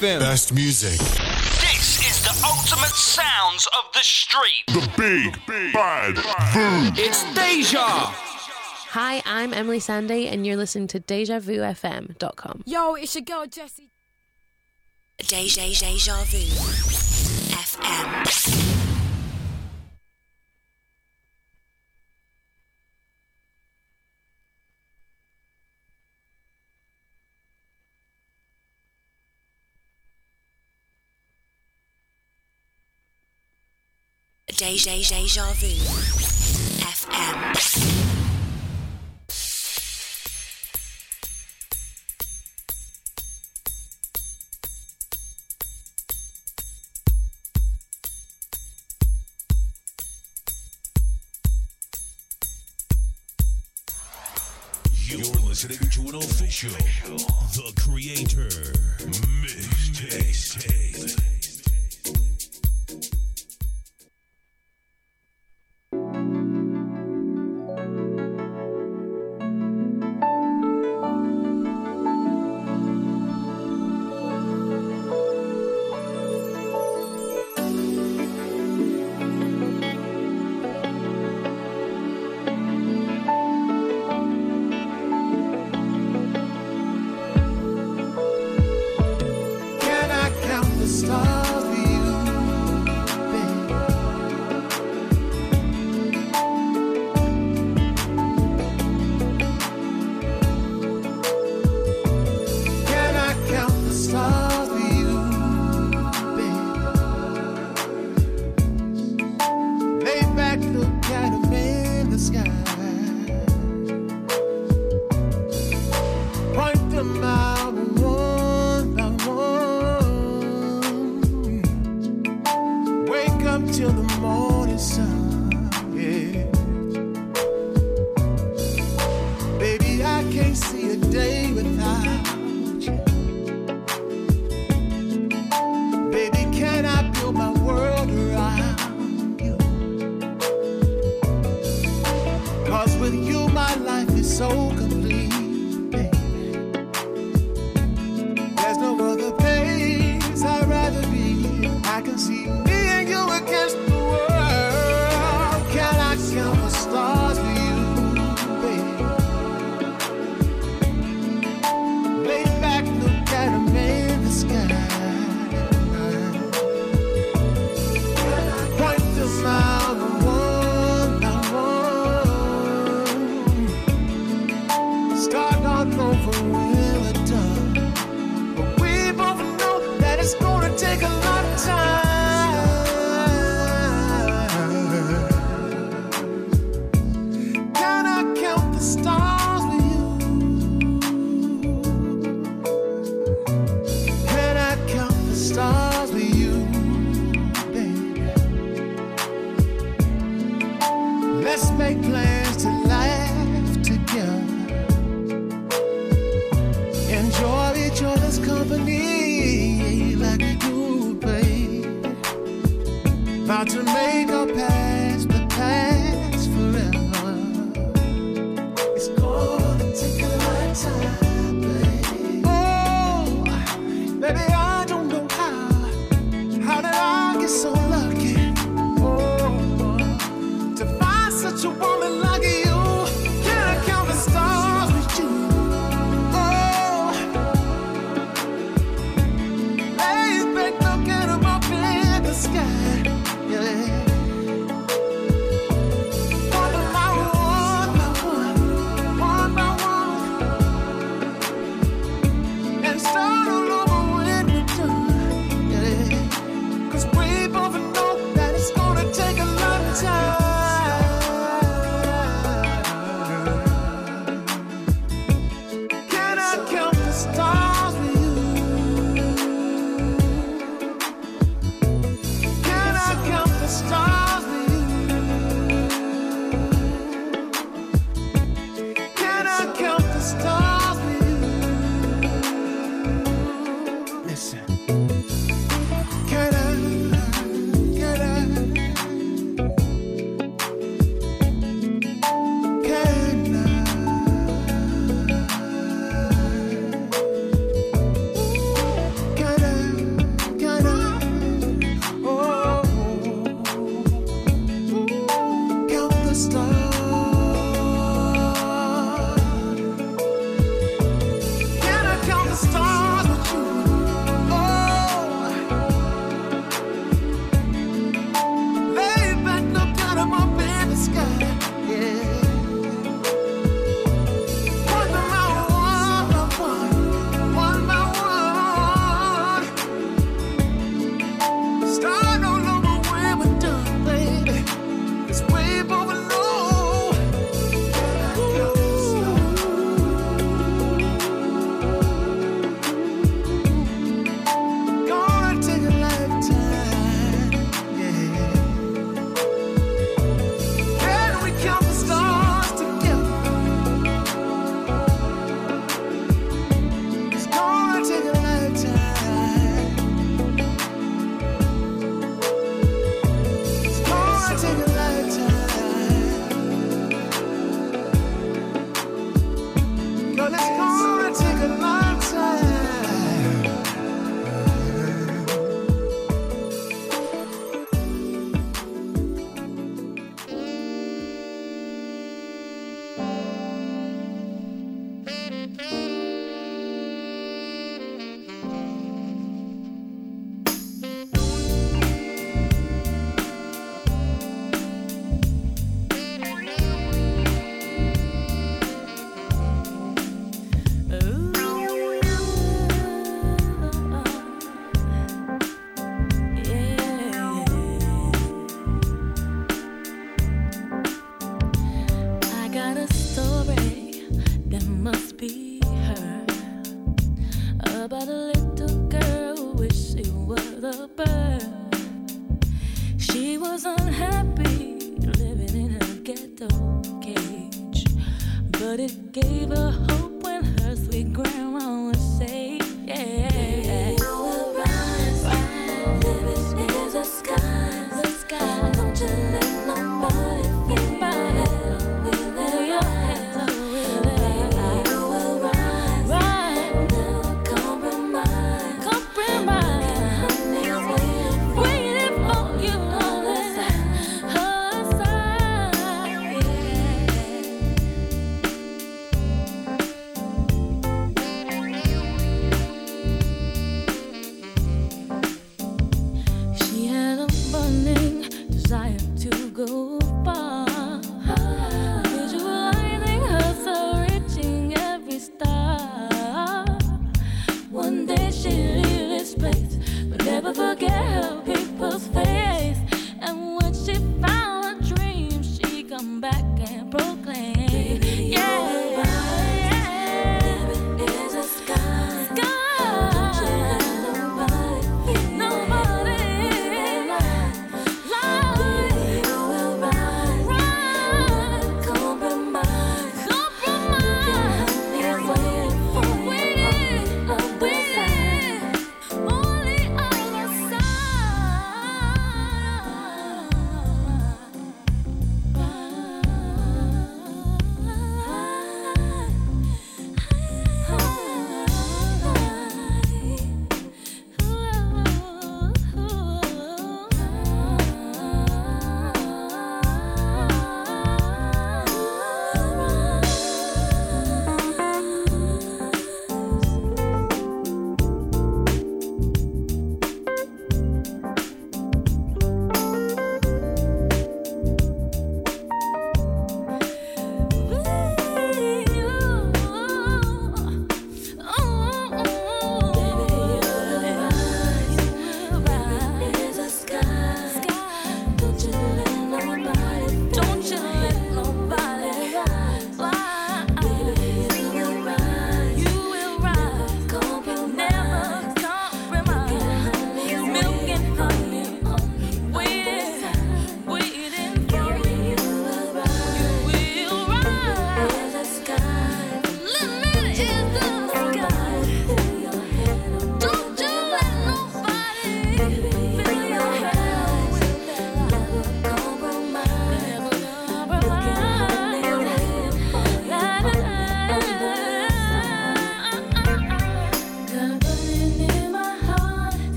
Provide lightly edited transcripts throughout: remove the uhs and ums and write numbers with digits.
FM. Best music. This is the ultimate sounds of the street. The big bad food. It's Deja. Hi, I'm Emily Sandy, and you're listening to DejaVuFM.com. Yo, it's your girl, Jessie. Deja Vu FM. Deja Vu FM. You're listening to an official, The Creator, Mixtape.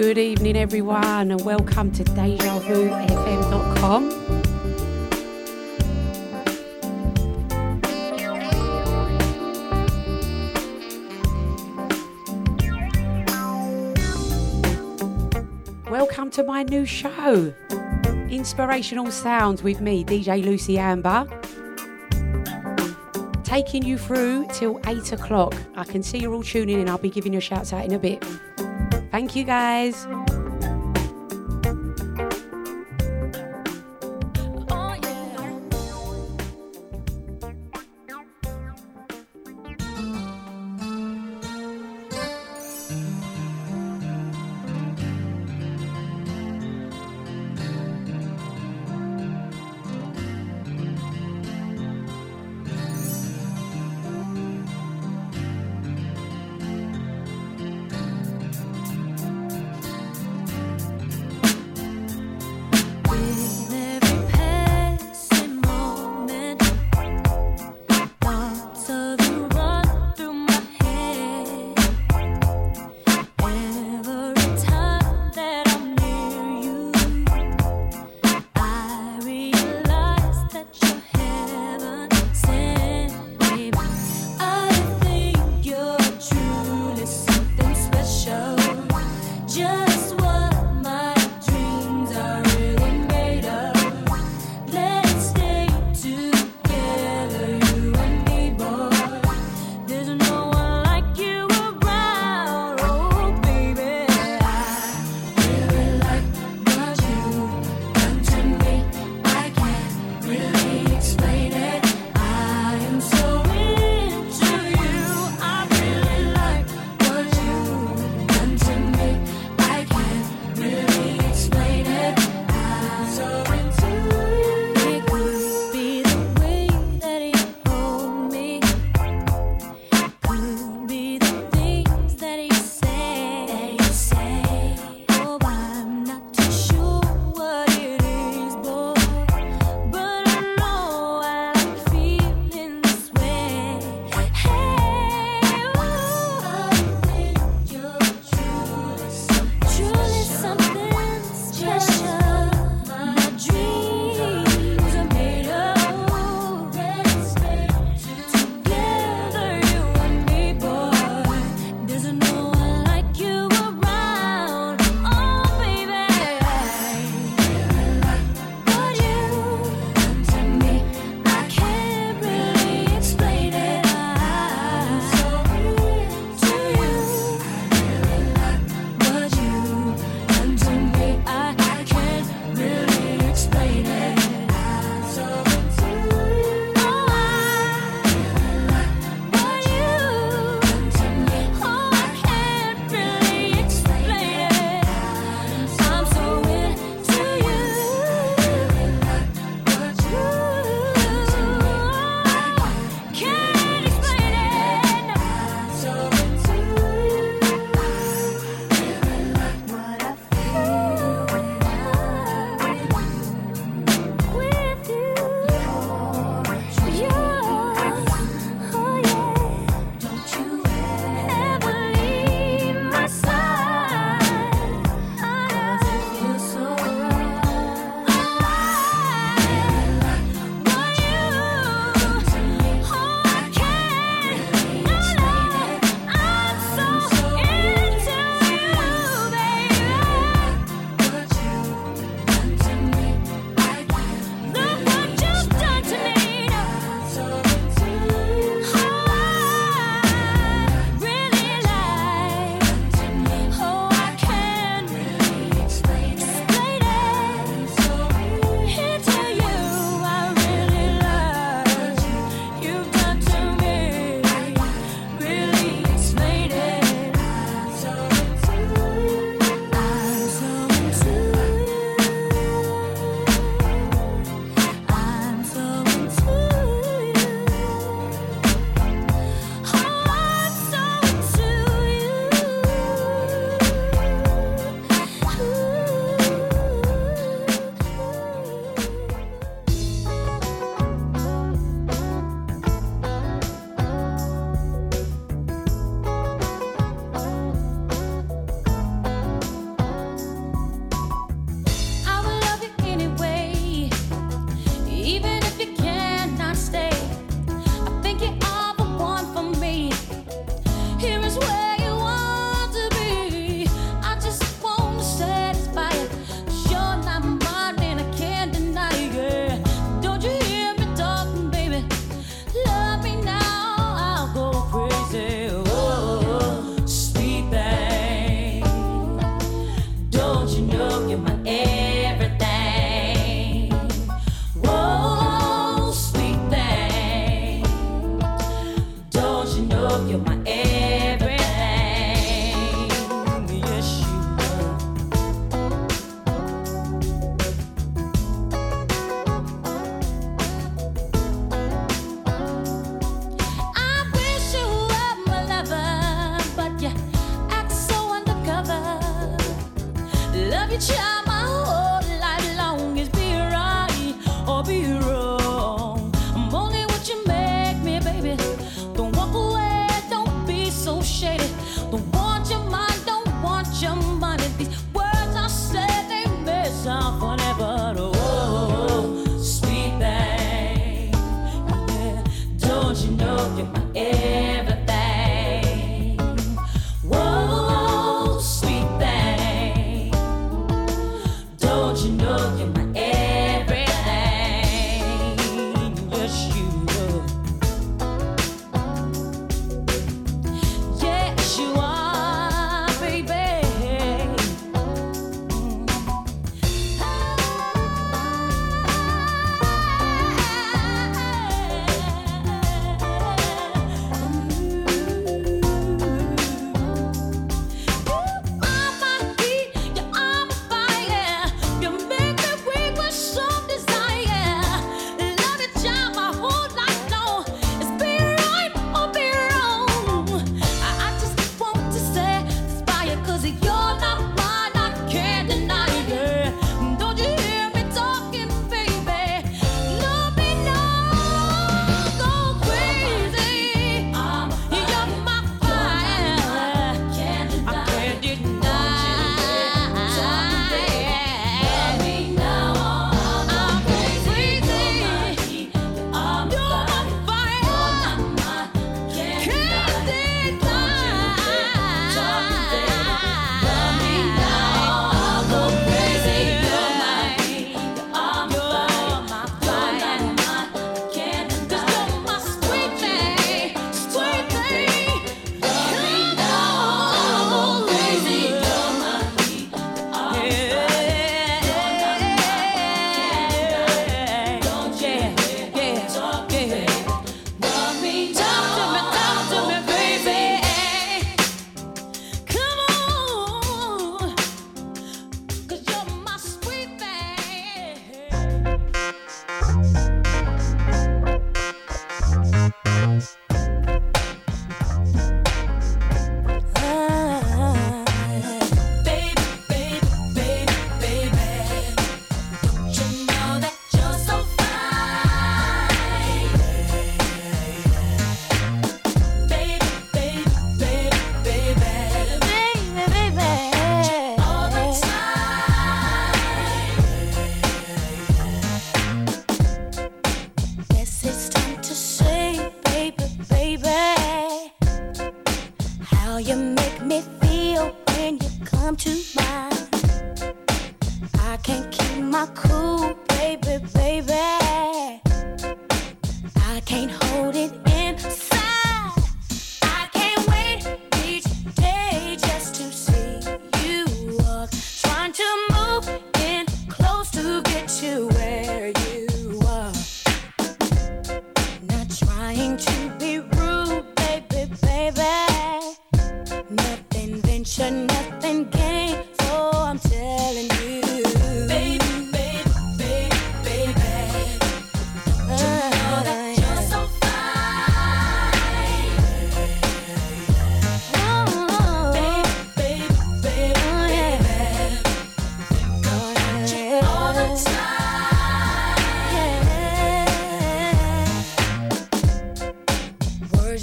Good evening, everyone, and welcome to DejaVuFM.com. Welcome to my new show, Inspirational Sounds with me, DJ Lucie Amber. taking you through till 8 o'clock. I can see you're all tuning in. I'll be giving you shouts out in a bit. Thank you, guys.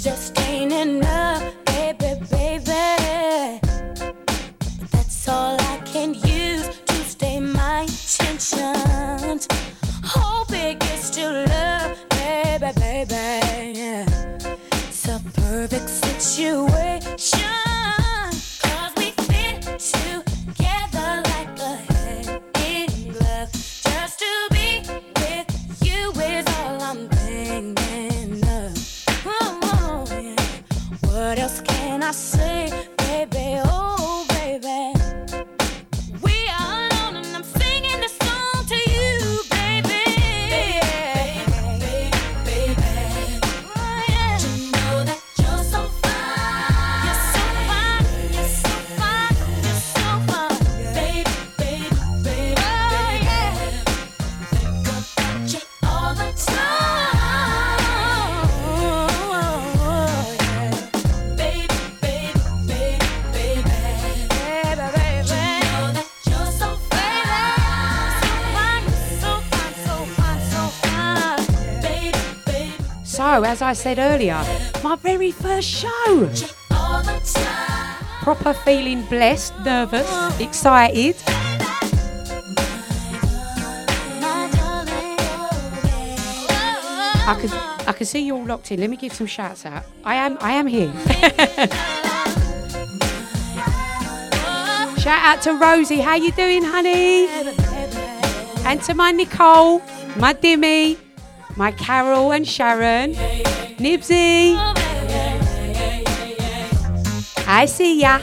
Just ain't enough, baby, baby. But that's show, as I said earlier, my very first show. Proper feeling blessed, nervous, excited. I could see you all locked in. Let me give some shouts out. I am here. Shout out to Rosie. How you doing, honey? And to my Nicole, my Dimmy, my Carol and Sharon, Nibsy. I see ya.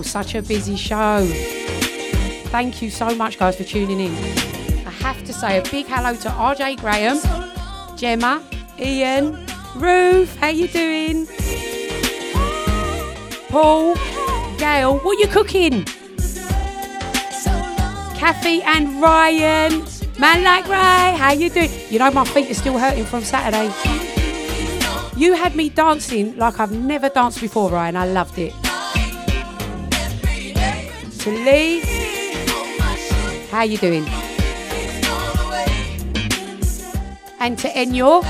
wow, such a busy show. Thank you so much, guys, for tuning in. I have to say a big hello to RJ Graham, Gemma, Ian, Ruth, how you doing? Paul, Gail, what are you cooking? Kathy and Ryan, Man Like Ray, how you doing? You know, my feet are still hurting from Saturday. You had me dancing like I've never danced before, Ryan. I loved it. To Lee, how you doing? And to Enyor.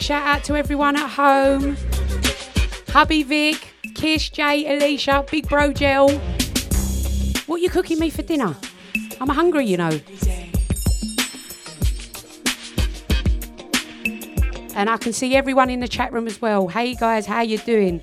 Shout out to everyone at home. Hubby Vic, Kish, Jay, Alicia, Big Bro Gel. What are you cooking me for dinner? I'm hungry, you know. And I can see everyone in the chat room as well. Hey guys, how you doing?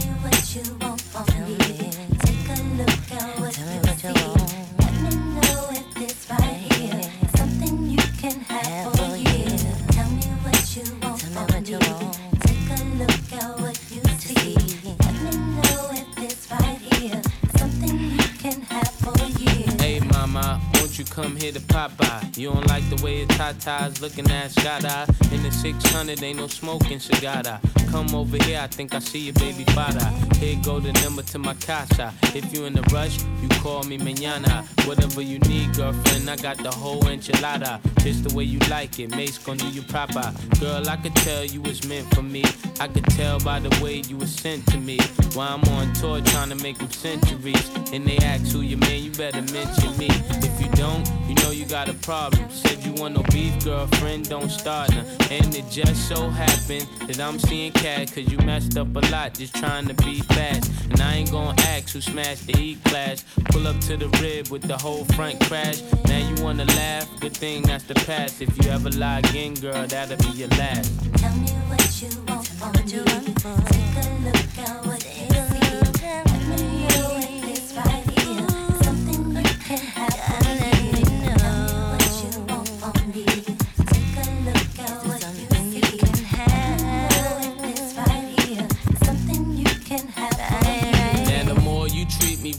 what you want from me. Take a look at what you want. Let me know if this right here. Something you can have for you. Tell me what you want from me. Take a look at what you see. Let me know if this right here. Something you can have for you. Hey mama, won't you come here to pop by? You don't like the way your tatas looking at Shada. In the 600 ain't no smoking cigada. Come over here, I think I see your baby father. Here go the number to my casa. If you in a rush, you call me mañana. Whatever you need, girlfriend, I got the whole enchilada. Just the way you like it, mate's gon' do you proper. Girl, I could tell you was meant for me. I could tell by the way you was sent to me. While I'm on tour trying to make them centuries. And they ask who your man, you better mention me. If you don't, don't, you know you got a problem. Said you want no beef, girlfriend, don't start now. And it just so happened that I'm seeing cat, cause you messed up a lot just trying to be fast. And I ain't gonna ask who smashed the E-class. Pull up to the rib with the whole front crash. Now you wanna laugh, good thing that's the past. If you ever lie again, girl, that'll be your last. Tell me what you want from me. Take a look at what it is.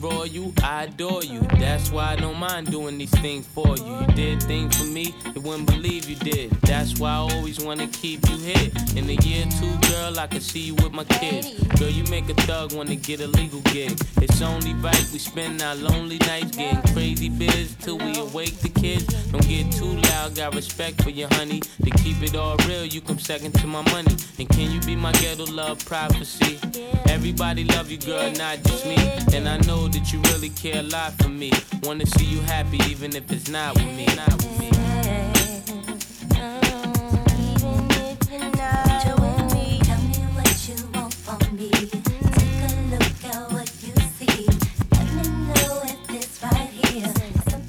Roy, you, I adore you. That's why I don't mind doing these things for you. You did things for me, you wouldn't believe you did. That's why I always wanna keep you here. In a year or two, girl, I can see you with my kids. Girl, you make a thug wanna get a legal gig. It's only right we spend our lonely nights getting crazy biz till we awake the kids. Don't get too loud, got respect for your honey. To keep it all real, you come second to my money. And can you be my ghetto love prophecy? Everybody love you, girl, not just me. And I know that you really care a lot for me. Wanna see you happy even if it's not with me, not with me.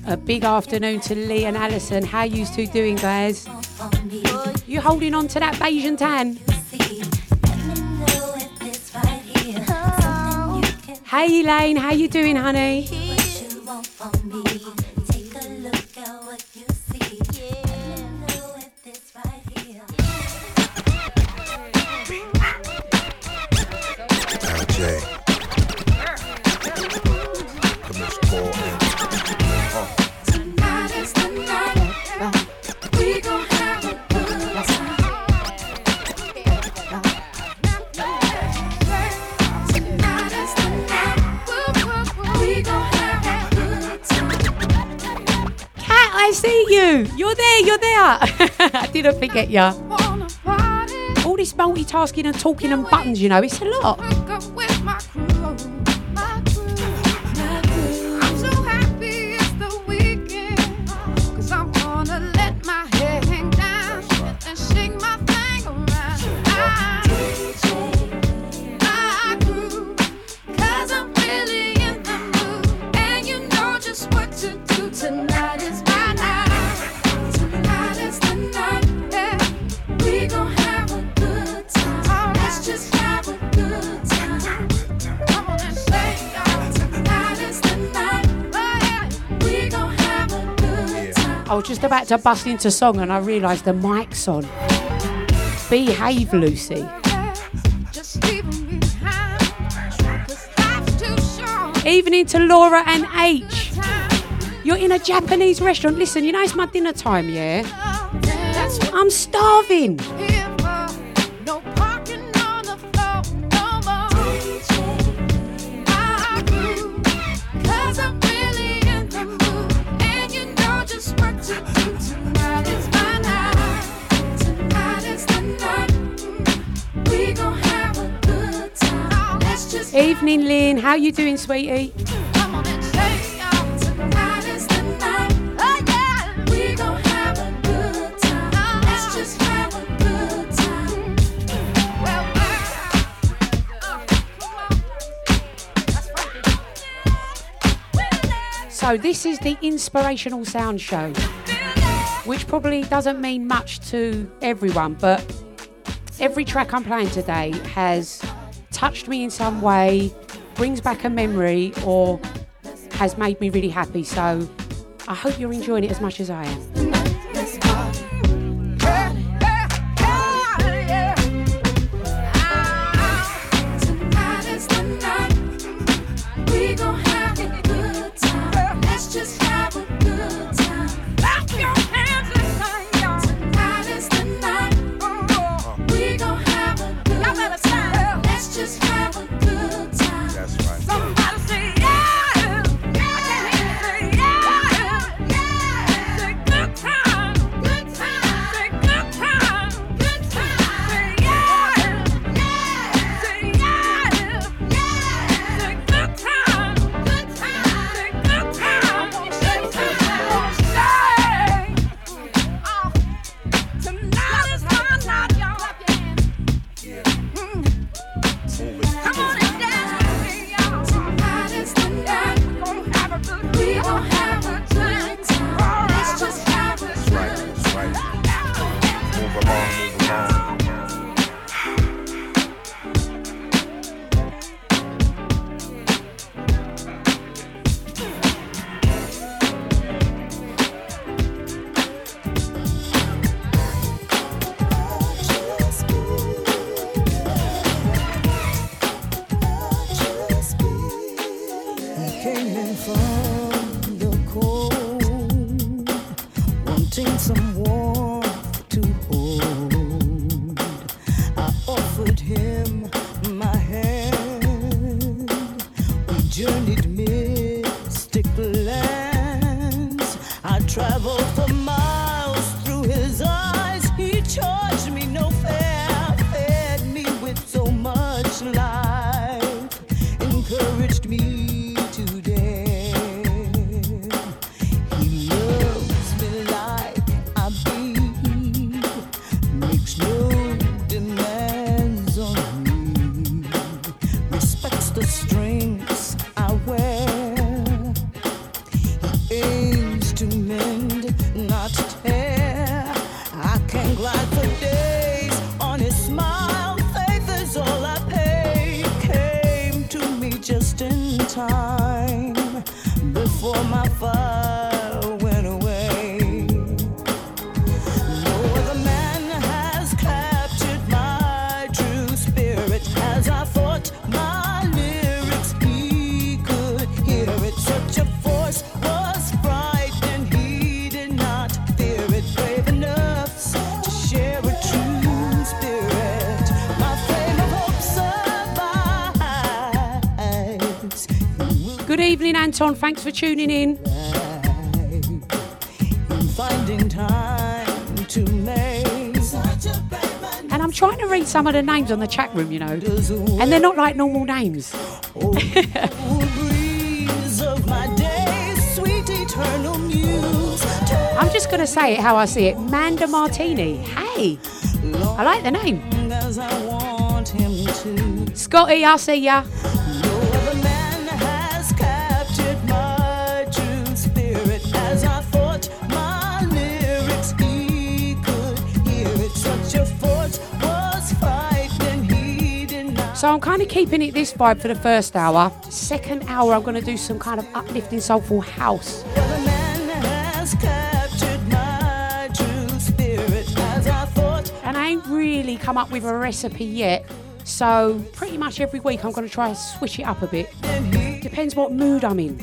A big afternoon to Lee and Alison. How you two doing, guys? You holding on to that beige and tan? Hey Elaine, how you doing, honey? I didn't forget ya. All this multitasking and talking and buttons, you know, it's a lot. I'm so happy it's the weekend, cause I'm gonna let my head hang down and shake my thing around. I grew, cause I'm really in the mood, and you know just what to do tonight is. I was just about to bust into song and I realised the mic's on. Behave, Lucy. Evening to Laura and H. You're in a Japanese restaurant. Listen, you know it's my dinner time, yeah? I'm starving. Evening, Lynn. How you doing, sweetie? So this is the Inspirational Sound Show, which probably doesn't mean much to everyone, but every track I'm playing today has touched me in some way, brings back a memory, or has made me really happy. So I hope you're enjoying it as much as I am. I came in from the cold, wanting some warmth to hold. I offered him my hand. We journeyed mystic lands. I traveled for miles through his eyes. He charged me no fare, fed me with so much life, encouraged me. Anton, thanks for tuning in. And I'm trying to read some of the names on the chat room, you know, and they're not like normal names. I'm just going to say it how I see it. Manda Martini. Hey, I like the name. Scotty, I see ya. So I'm kind of keeping it this vibe for the first hour. Second hour, I'm going to do some kind of uplifting soulful house. And I ain't really come up with a recipe yet. So pretty much every week I'm going to try and switch it up a bit. Depends what mood I'm in.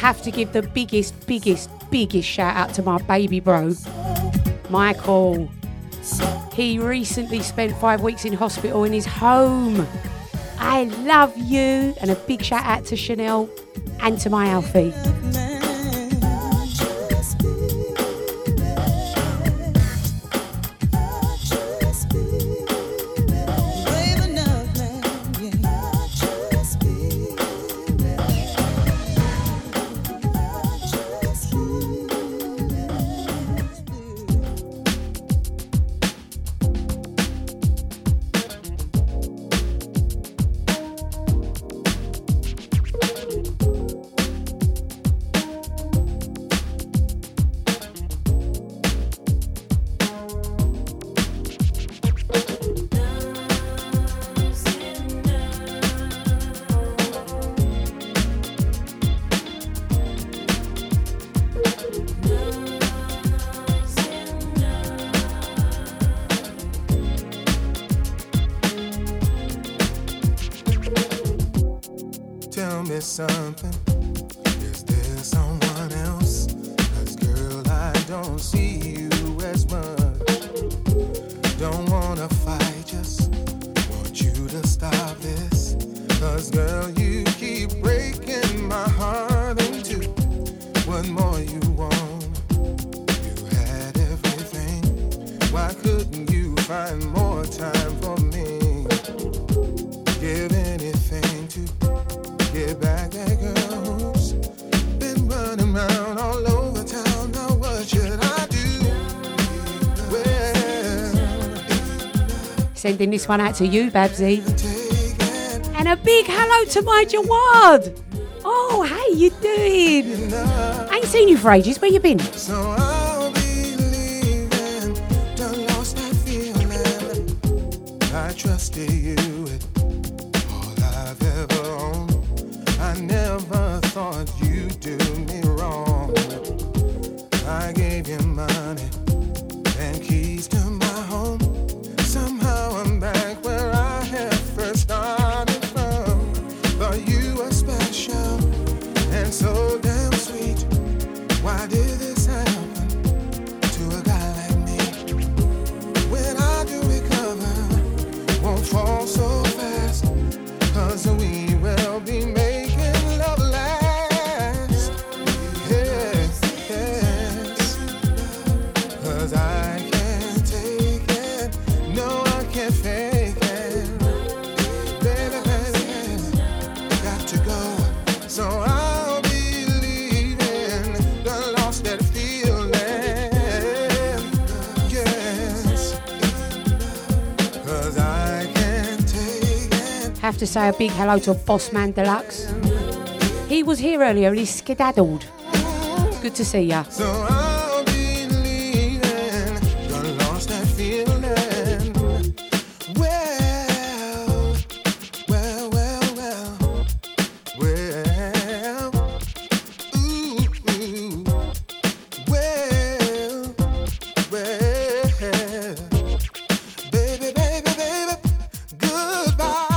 Have to give the biggest shout out to my baby bro, Michael. He recently spent 5 weeks in hospital in his home. I love you. And a big shout out to Chanel and to my Alfie. More you want, you had everything. Why couldn't you find more? time for me. Give anything to get back that girl who's been running around all over town. Now what should I do? Well, sending this one out to you, Babsy. And a big hello to my Jawad. Oh, how you doing? I ain't seen you for ages. Where you been? So I trusted you with all I've ever owned. I never thought you'd do me wrong. I gave you money and keys to my home. Somehow I'm back where I had first started from. Thought you were special and so damn sweet. Why did this happen to a guy like me? When I do recover, won't fall so fast, 'cause we will be making love last. Yes, yes. 'Cause I can't take it. No, I can't fake it. Baby, baby, got to go. So I'll be leaving the lost that feeling. Yes. 'Cause I have to say a big hello to Boss Man Deluxe. He was here earlier and he skedaddled. Good to see ya. So I'll be leaving the lost that feeling. Well, well, well, well, well. Ooh, ooh. Well, well. Baby, baby, baby, goodbye.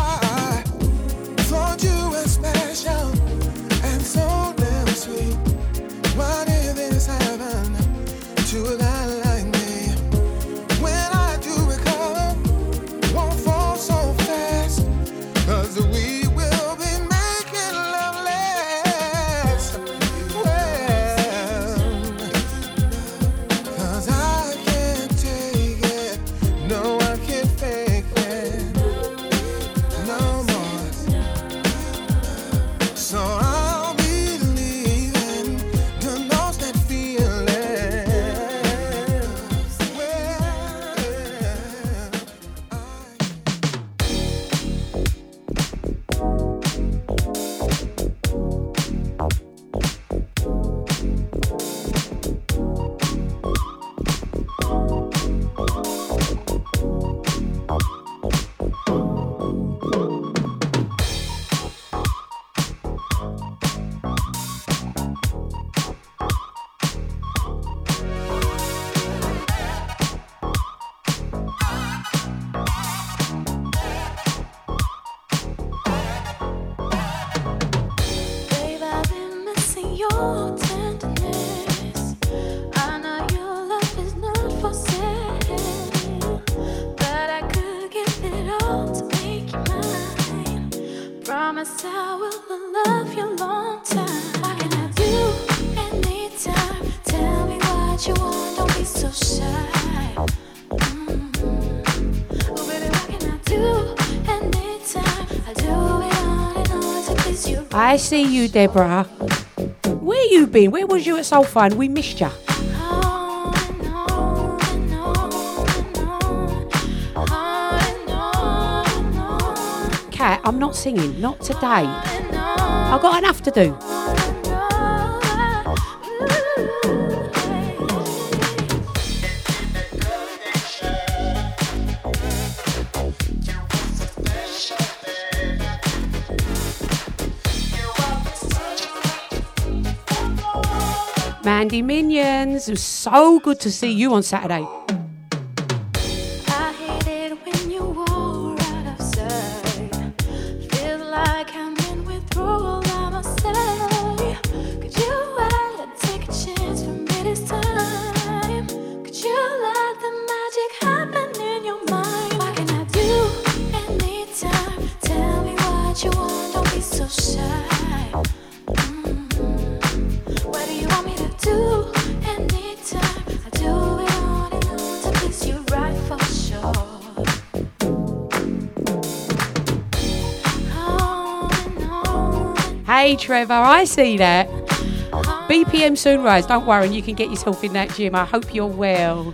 I see you, Deborah. Where you been? Where was you at Soulfine? We missed you. Kat, I'm not singing. Not today. I've got enough to do. Mandy Minions, it was so good to see you on Saturday. Hey Trevor, I see that. BPM soon rise. Don't worry, you can get yourself in that gym. I hope you're well.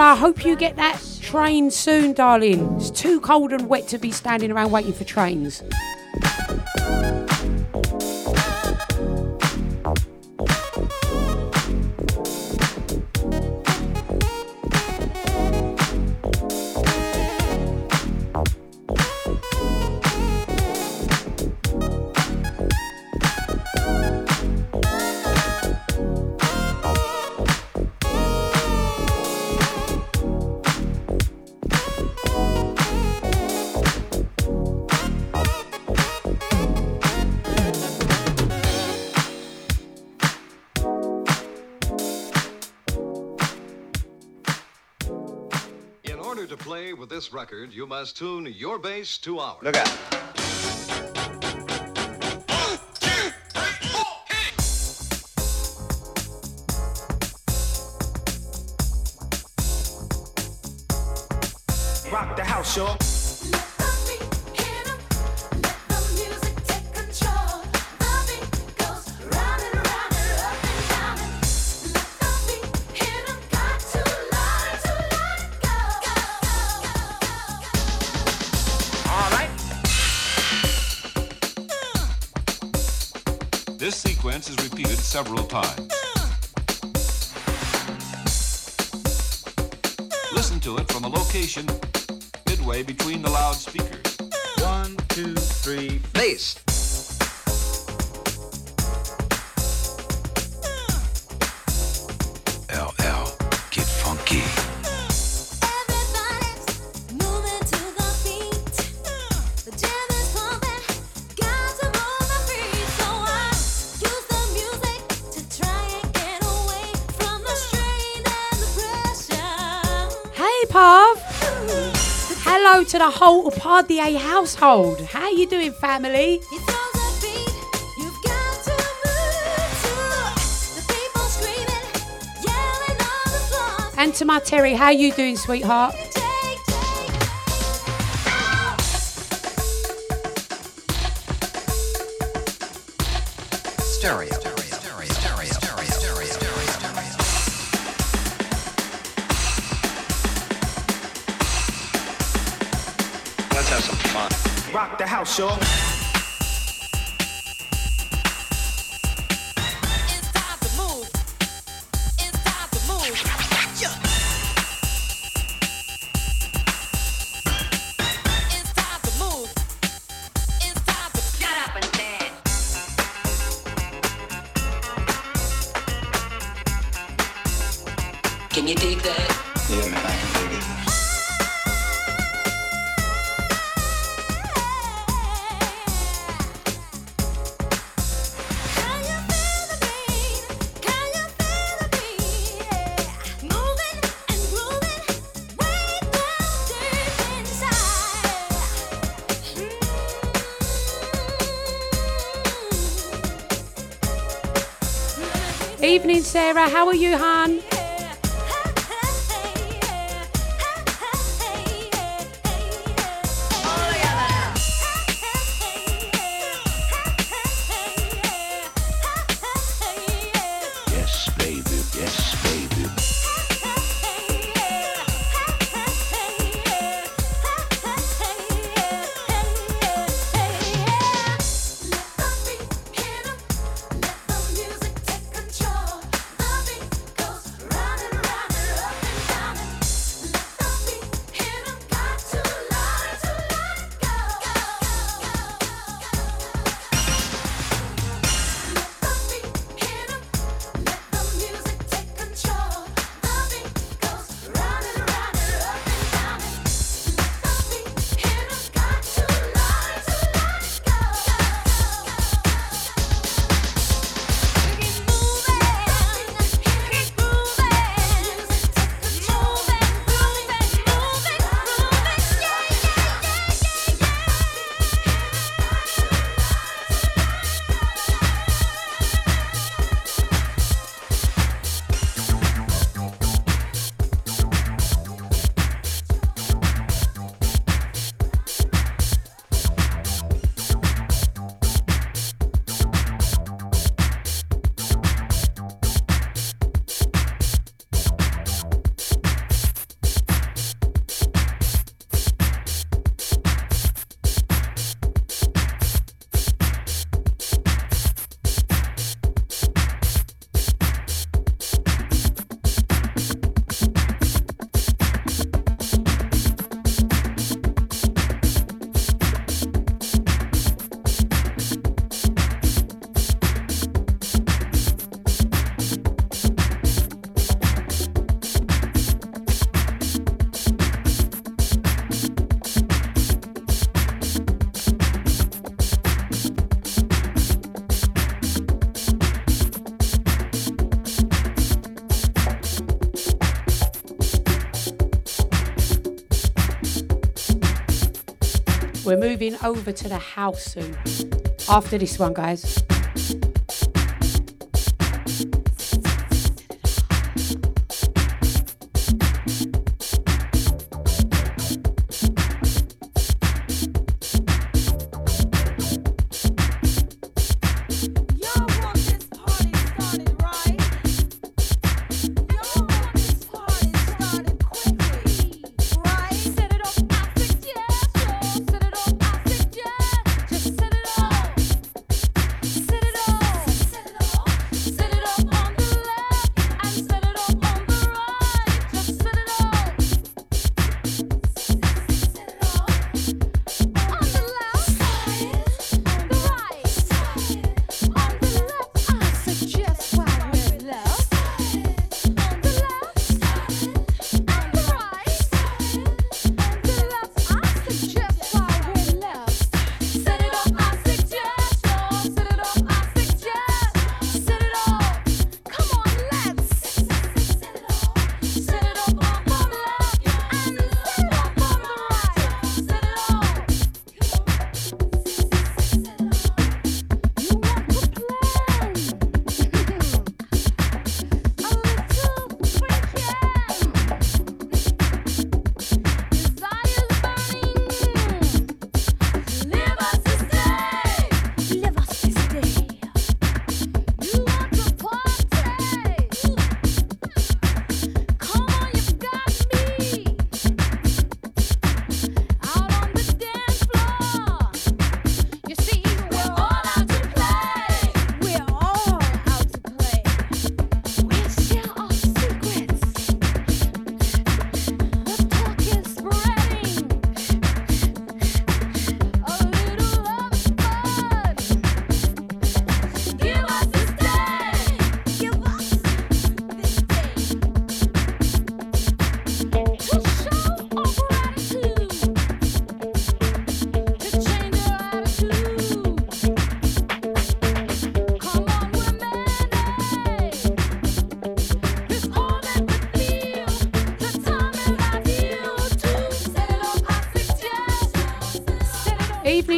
I hope you get that train soon, darling. It's too cold and wet to be standing around waiting for trains. With this record, you must tune your bass to ours. Look out. 1, 2, 3, 4, hit! Rock the house, y'all. Is repeated several times. Listen to it from a location midway between the loudspeakers. 1, 2, 3, bass. LL, get funky. Hello to the whole Pardier household. How you doing, family? And to my Terry, how you doing, sweetheart? Stereo. Rock the house, y'all. It's time to move. It's time to move. Yeah. It's time to move. It's time to get up and dance. Can you dig that? Yeah, man, I can dig it. Evening, Sarah. How are you, hon? We're moving over to the house soon. After this one, guys.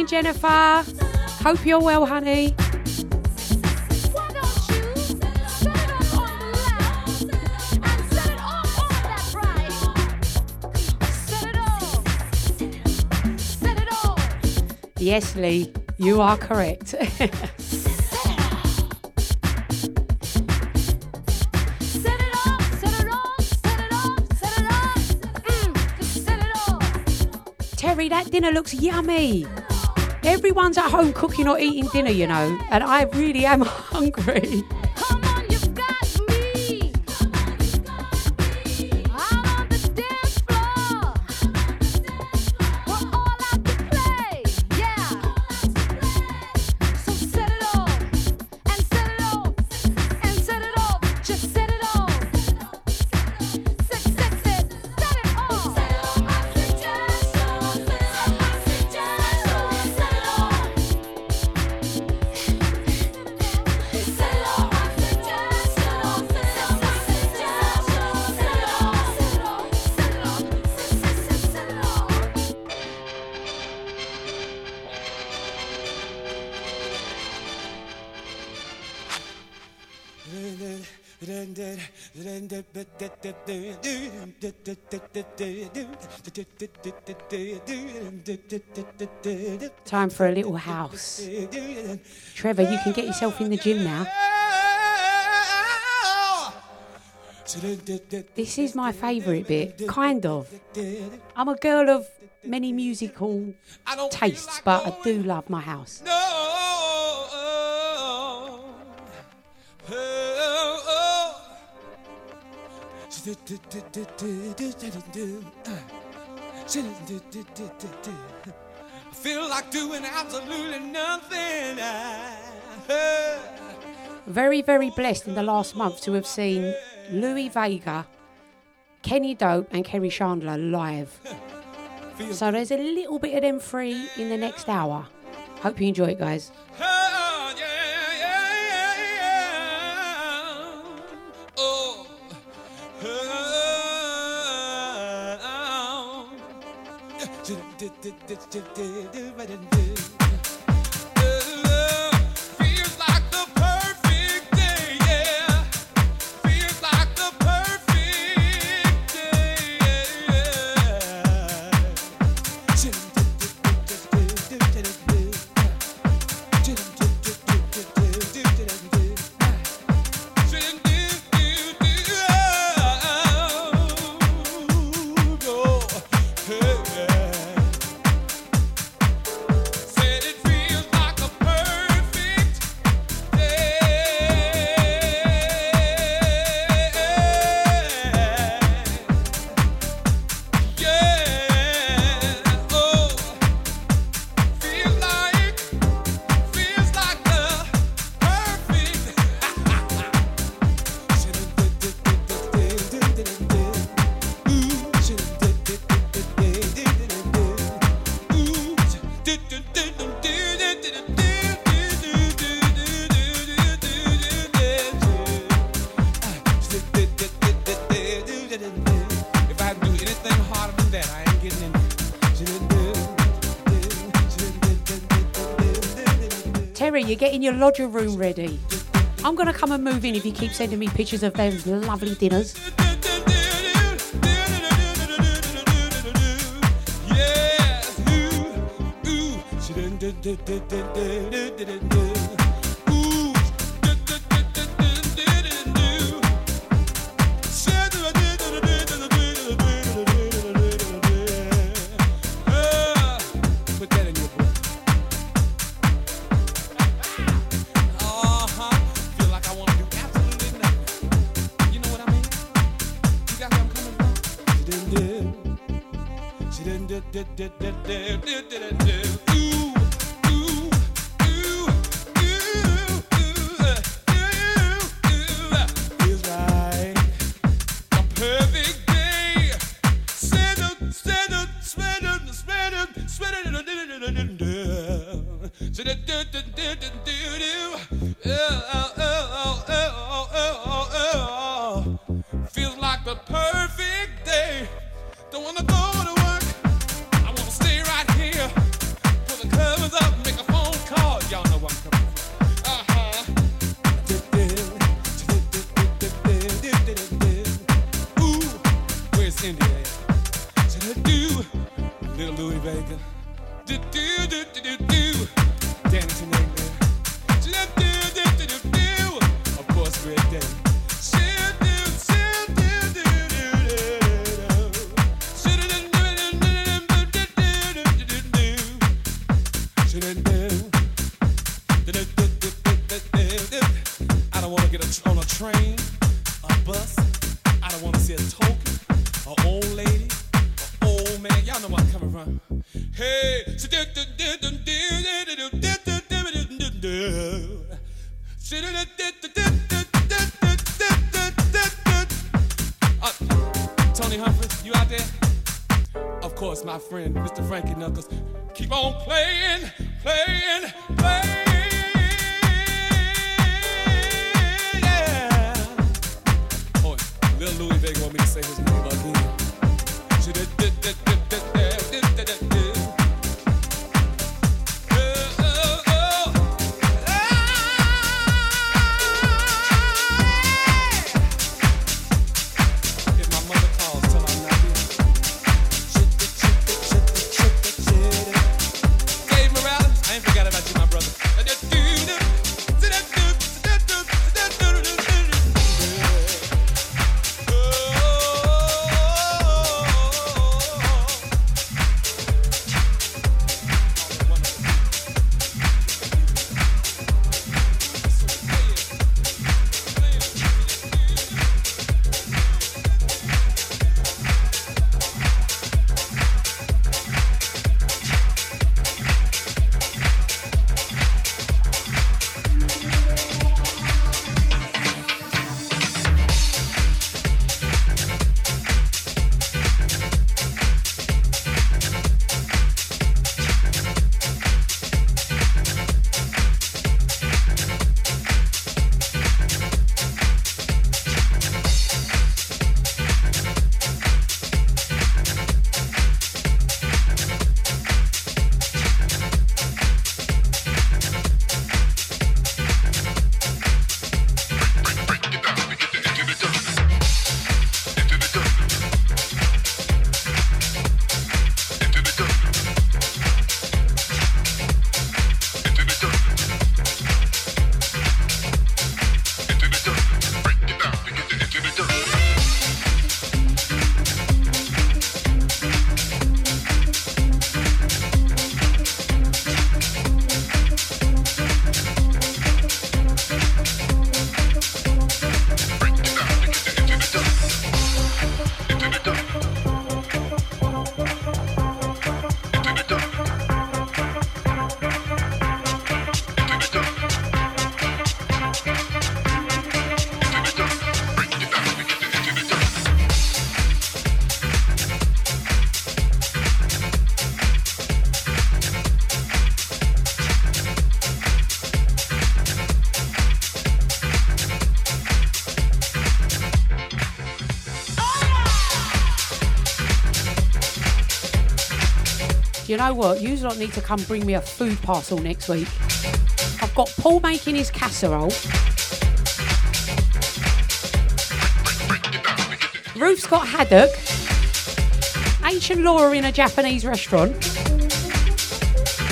Jennifer, hope you're well, honey. Yes, Lee, you are correct. Terry, that dinner looks yummy. Everyone's at home cooking or eating dinner, you know, and I really am hungry. Come on, you've got me. I'm on the dance floor. We're all out to play, yeah. So set it off, and set it off, and set it off. Just set it off. Set, set, set, set it off. Set it off, I suggest. Time for a little house. Trevor, you can get yourself in the gym now. This is my favourite bit, kind of. I'm a girl of many musical tastes, but I do love my house. I feel like doing absolutely nothing. Very, very blessed in the last month to have seen Louis Vega, Kenny Dope and Kerry Chandler live. So there's a little bit of them free in the next hour. Hope you enjoy it, guys. You're getting your lodger room ready. I'm going to come and move in if you keep sending me pictures of those lovely dinners. you know what, you lot need to come bring me a food parcel next week. I've got Paul making his casserole. Ruth's got haddock. H and Laura in a Japanese restaurant.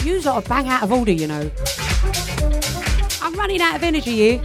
You lot are bang out of order, you know. I'm running out of energy here.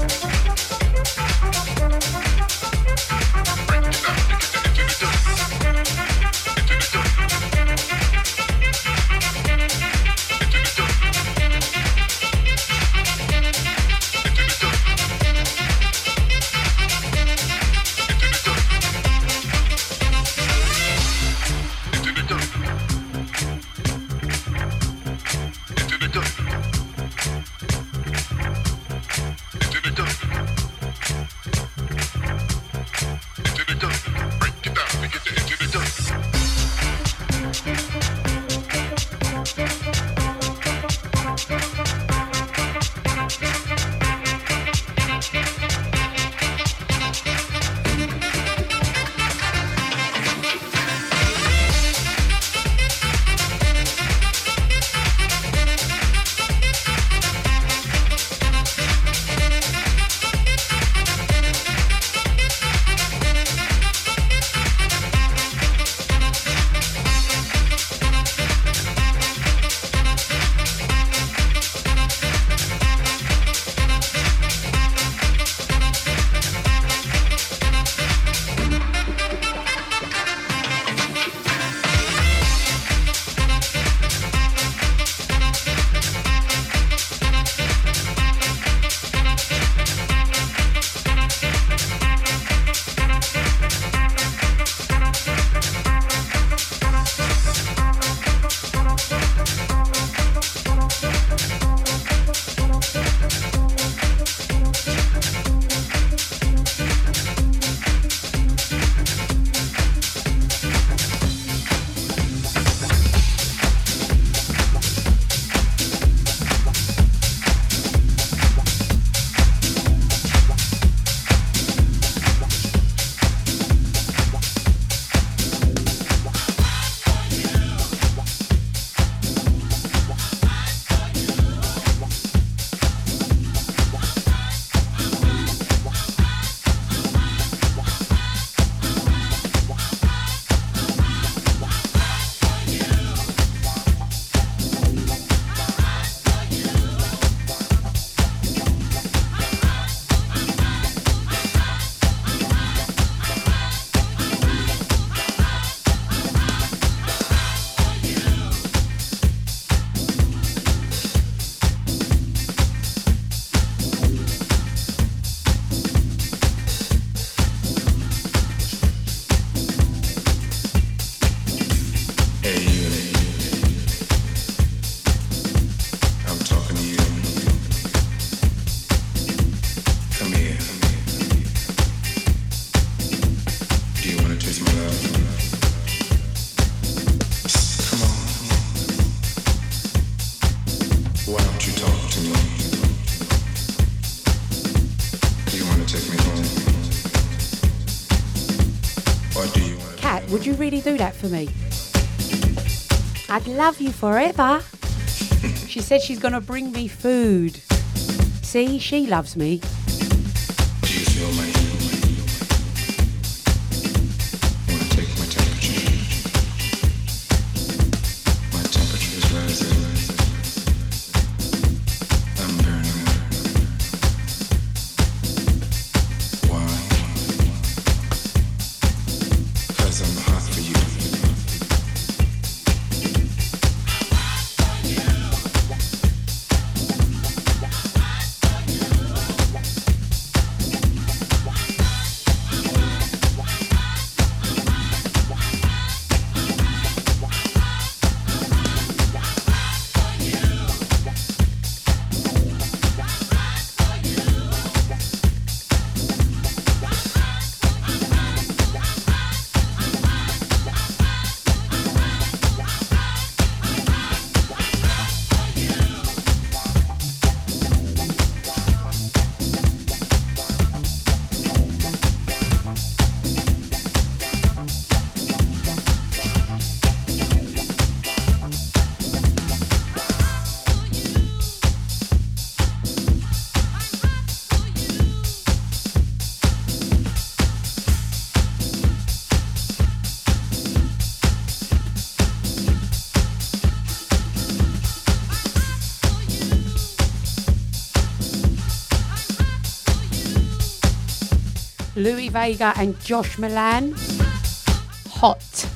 Would you really do that for me? I'd love you forever. She said she's going to bring me food. See, she loves me. Louis Vega and Josh Milan. Hot.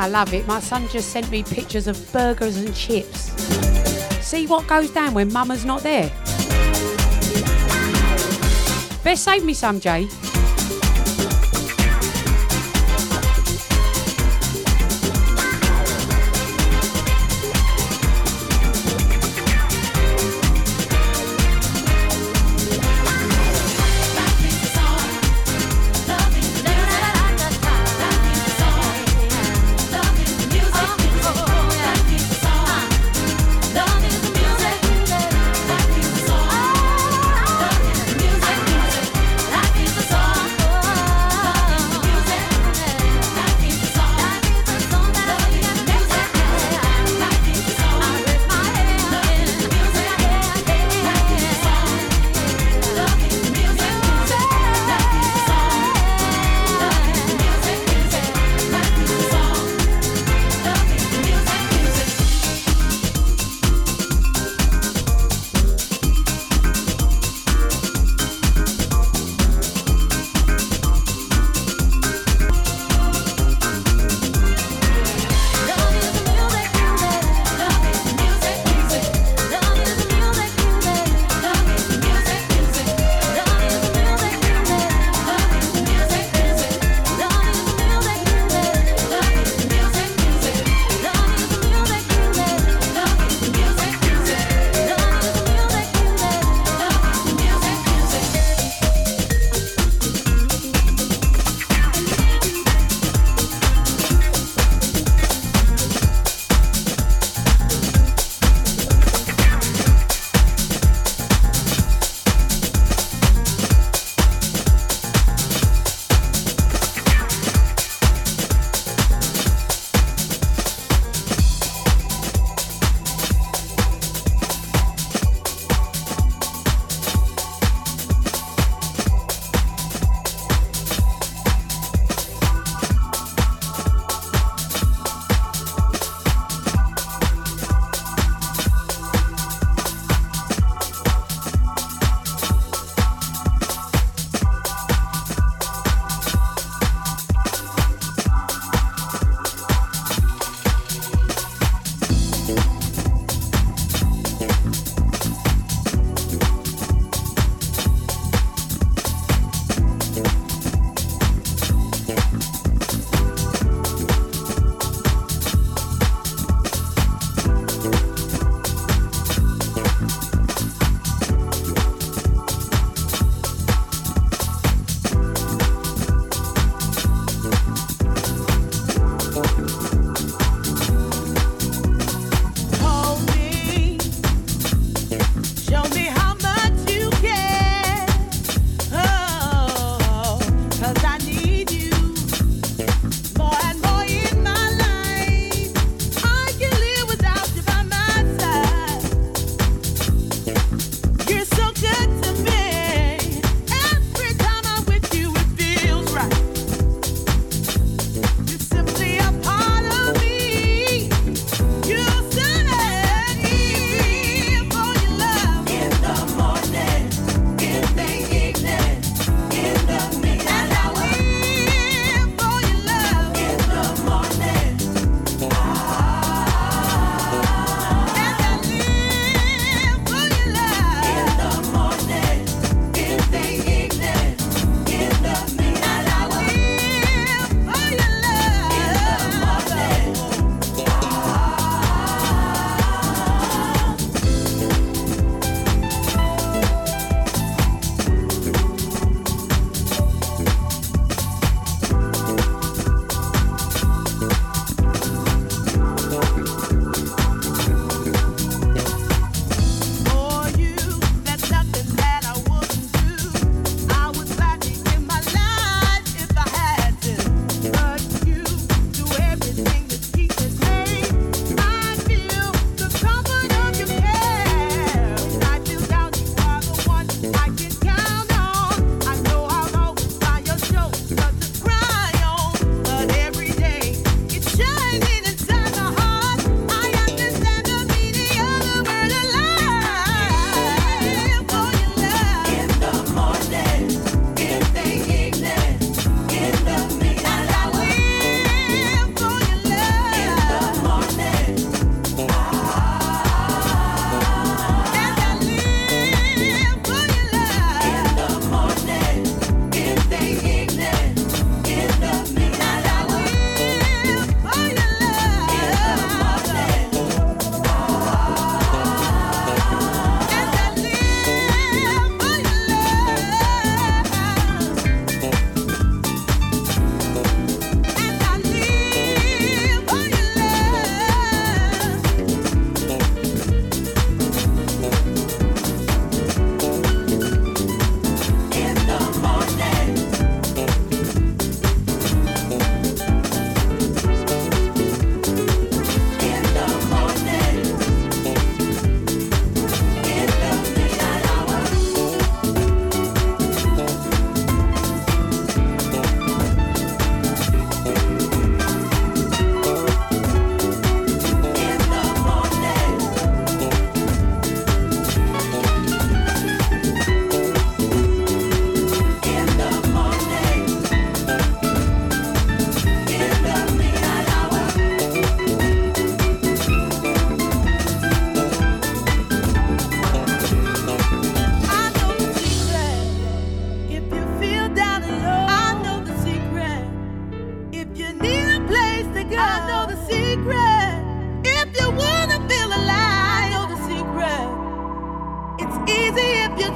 I love it. My son just sent me pictures of burgers and chips. See what goes down when mama's not there. Better save me some, Jay.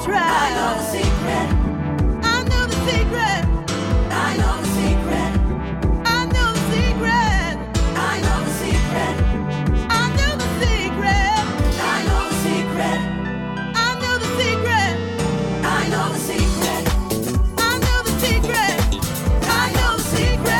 try. I know the secret. I know the secret. I know the secret. I know the secret. I know the secret. I know the secret. I know the secret. I know the secret. I know the secret. I know the secret. I know the secret.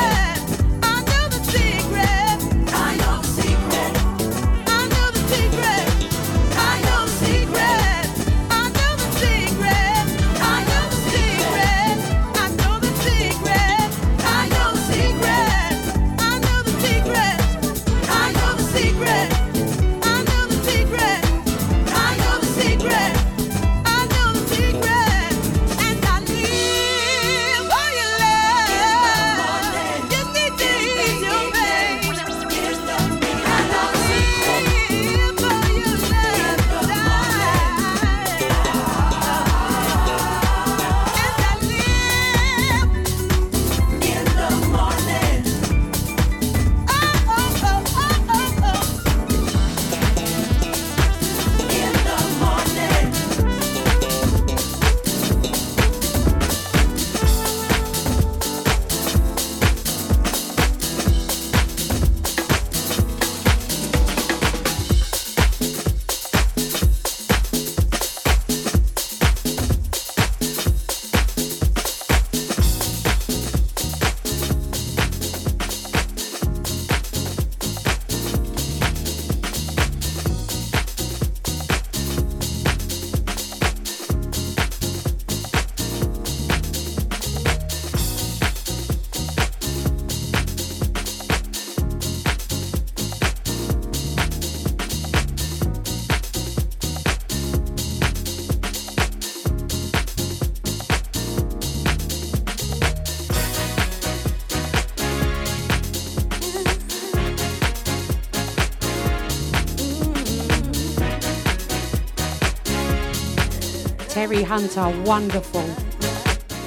Harry Hunter, wonderful.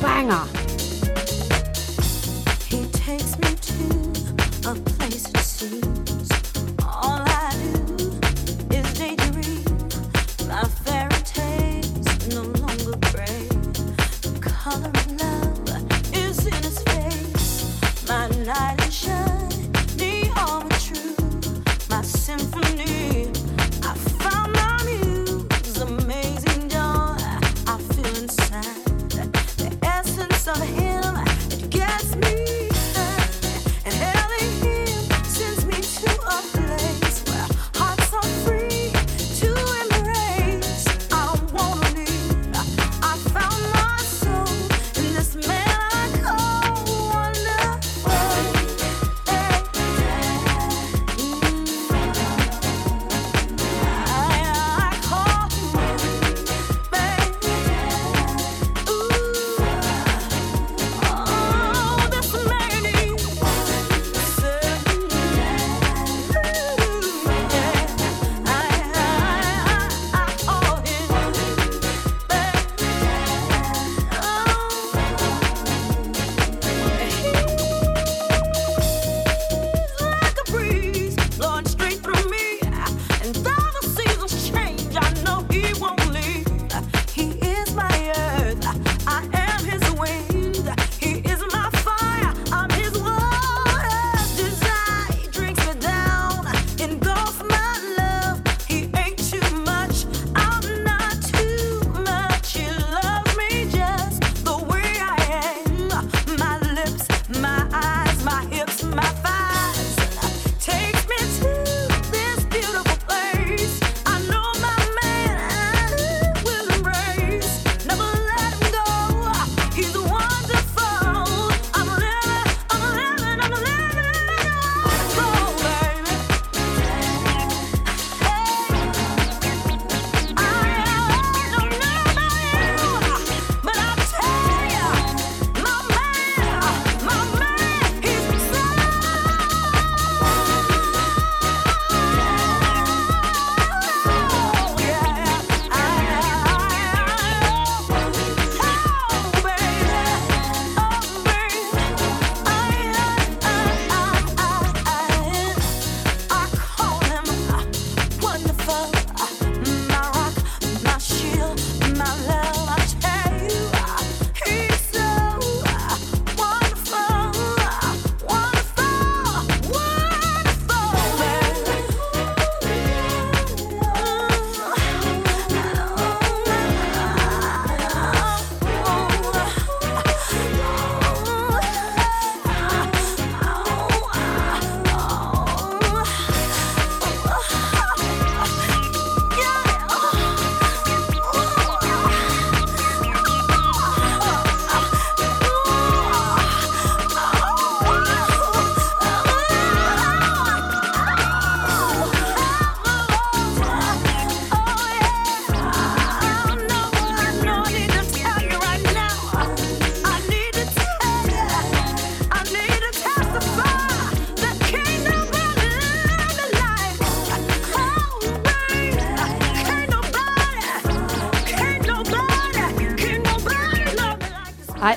Banger. He takes me to a place to see. All I do is daydream. My fairy tales no longer gray. The color of love is in his face. My night is shining, all but true. My symphony, I found my muse. Amazing. I feel inside the essence of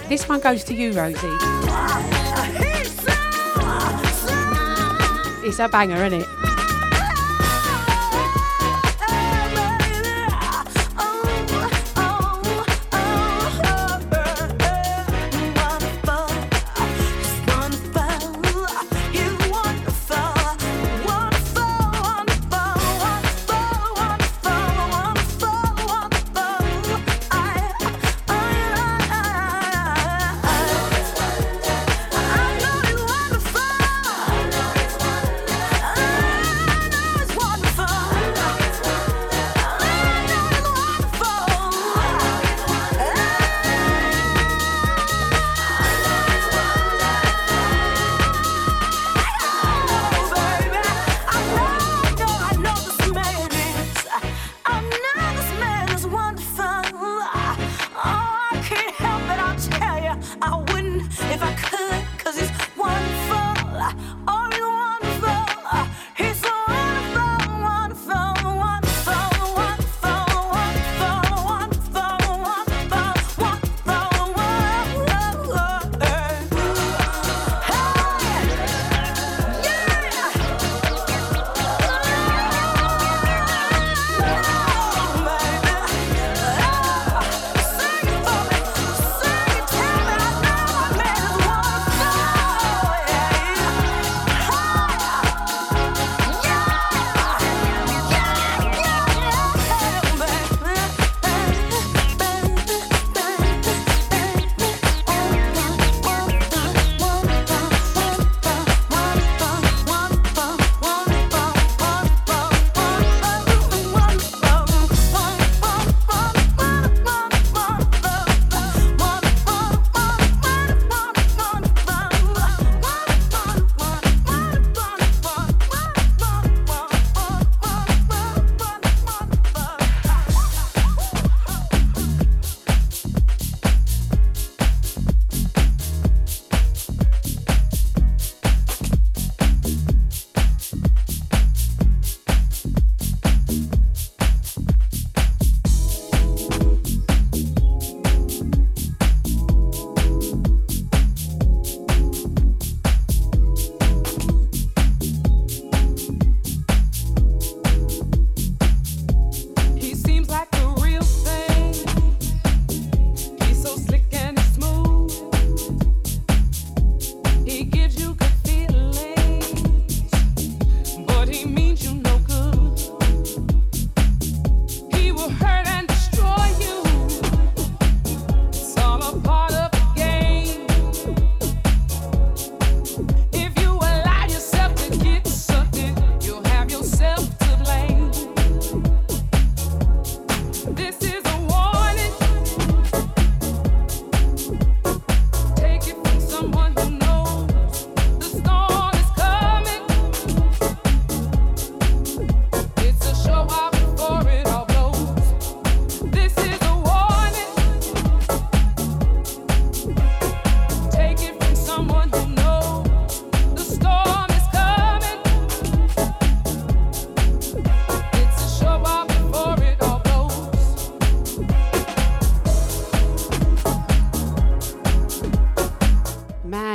This one goes to you, Rosie. It's a banger, isn't it?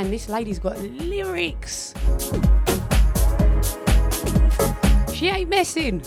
This lady's got lyrics. She ain't messing.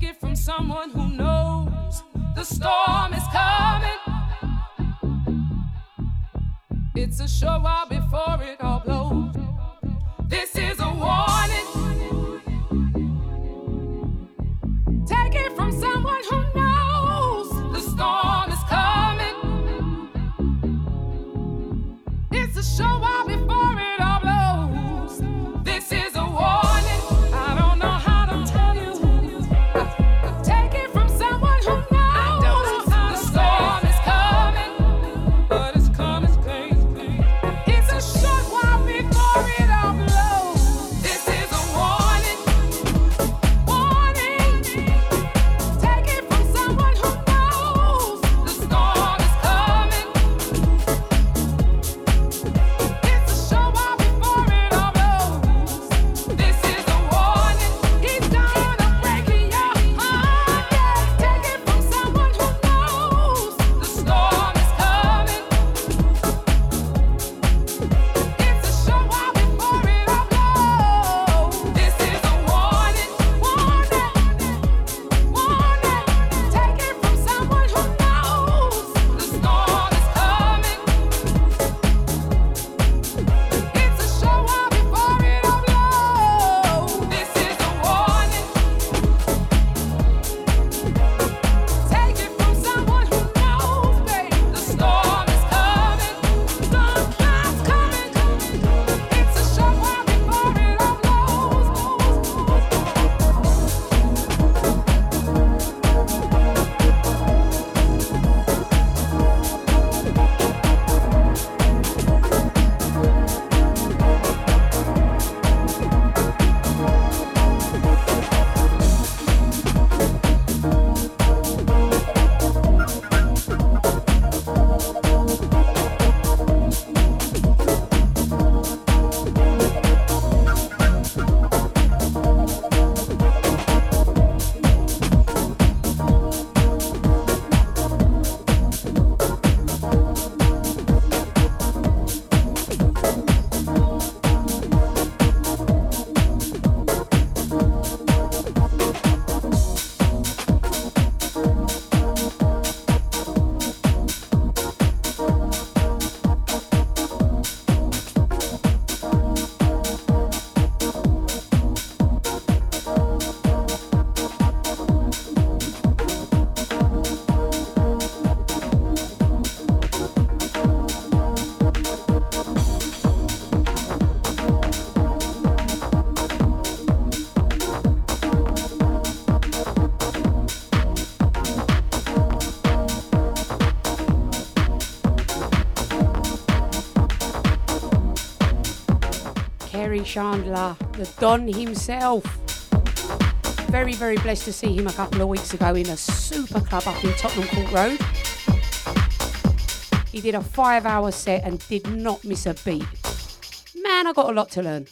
take it from someone who knows the storm is coming. It's a short while before it all blows. This is a warning. Take it from someone who knows the storm is coming. It's a short while before it all blows. This is a warning. Kerry Chandler, the Don himself. Very, very blessed to see him a couple of weeks ago in a super club up in Tottenham Court Road. He did a 5-hour set and did not miss a beat. Man, I got a lot to learn.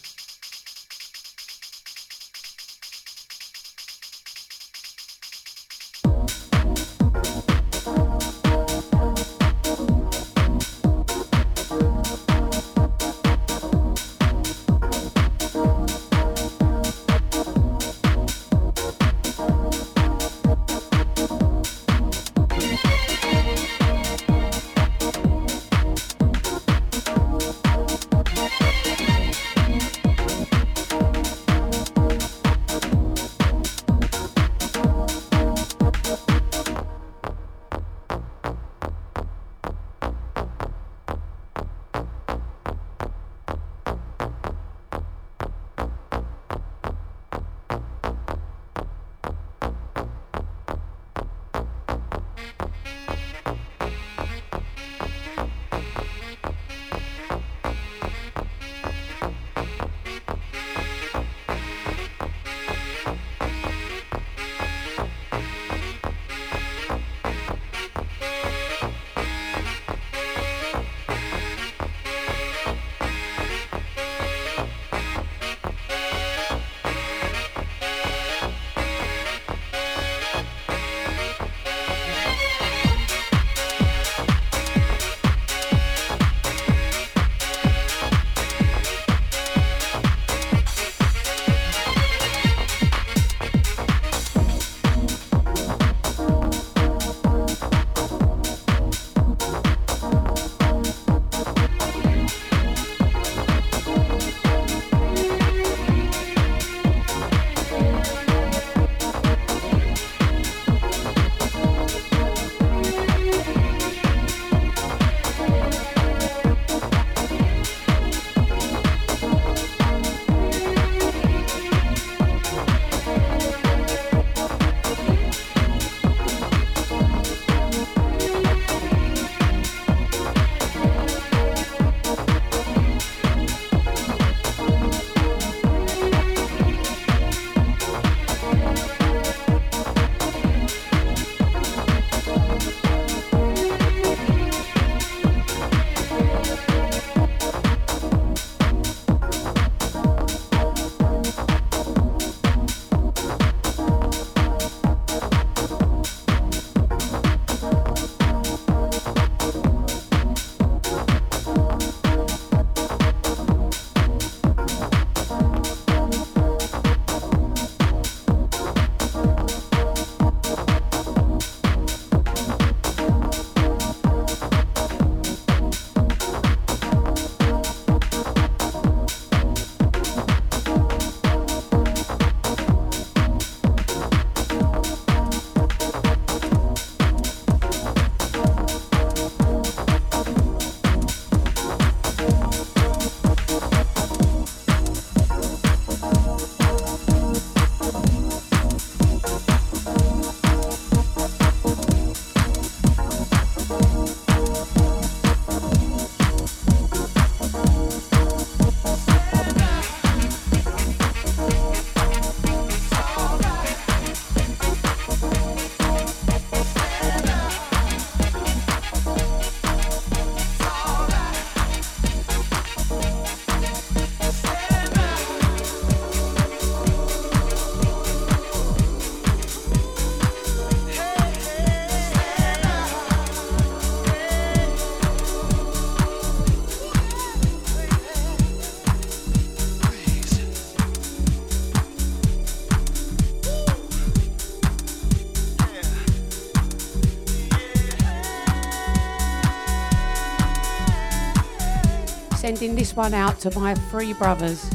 sending this one out to my three brothers.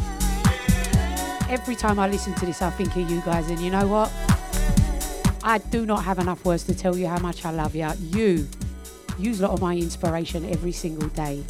Every time I listen to this, I think of you guys, and you know what? I do not have enough words to tell you how much I love you. You use a lot of my inspiration every single day.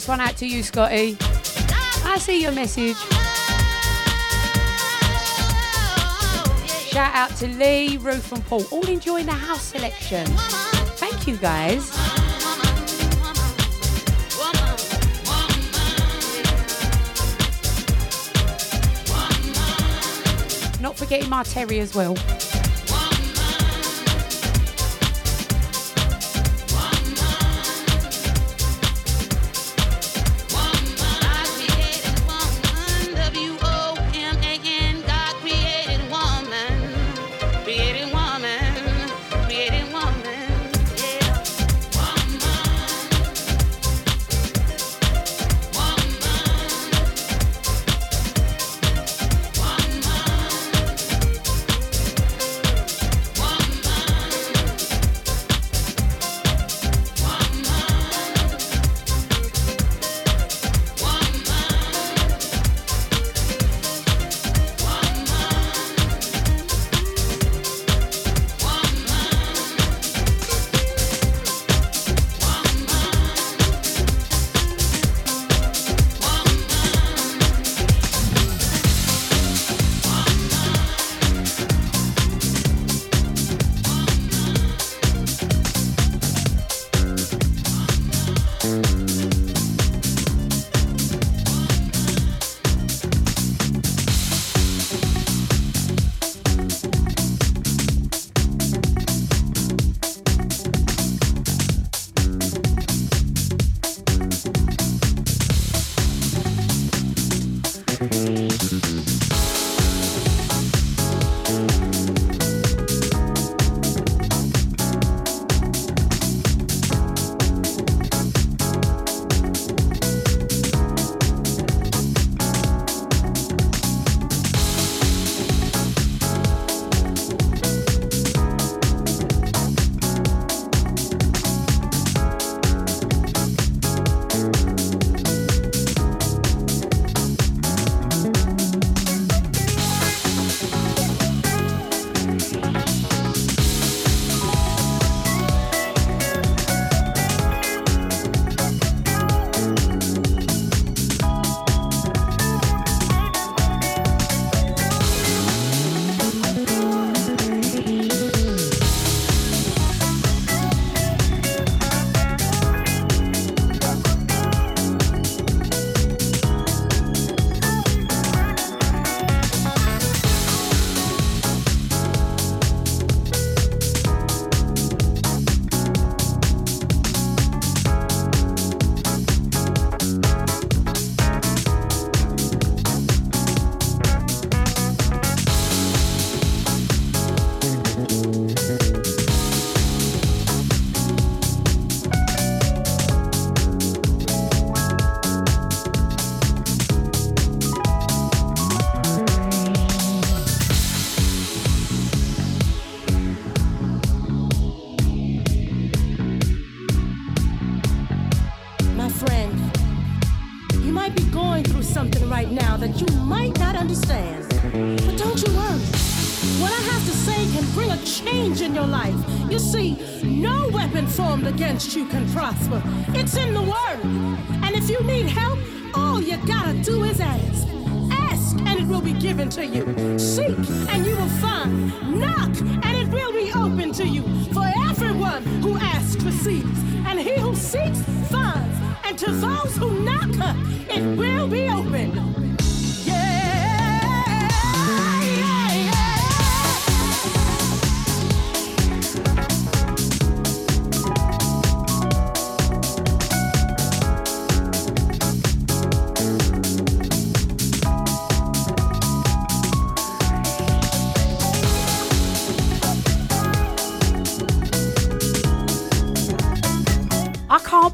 This one out to you, Scotty. I see your message. Shout out to Lee, Ruth and Paul. All enjoying the house selection. Thank you, guys. Not forgetting my Terry as well.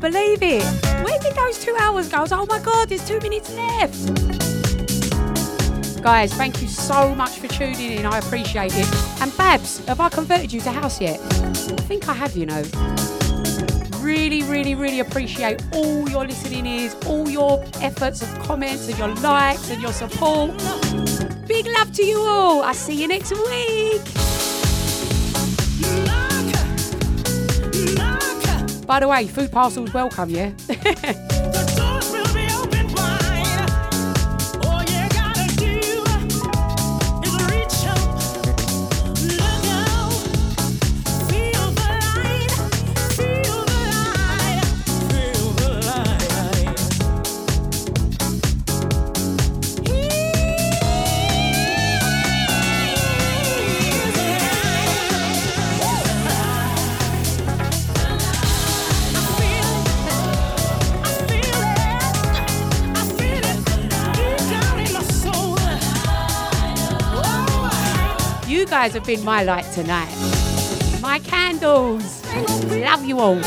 Believe it. Where did those 2 hours go? Oh my God, there's 2 minutes left. Guys, thank you so much for tuning in. I appreciate it. And Babs, have I converted you to house yet? I think I have, you know. Really, really, really appreciate all your listening ears, all your efforts of comments and your likes and your support. Big love to you all. I'll see you next week. By the way, food parcels welcome, yeah? You guys have been my light tonight. My candles. Love you all.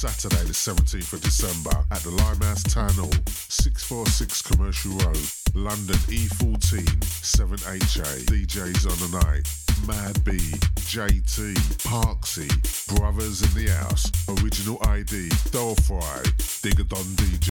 Saturday the 17th of December at the Limehouse Tunnel, 646 Commercial Road, London E14, 7HA. DJs on the night: Mad B, JT, Parksy, Brothers in the House, Original ID, Door Fry, Digga Don DJ.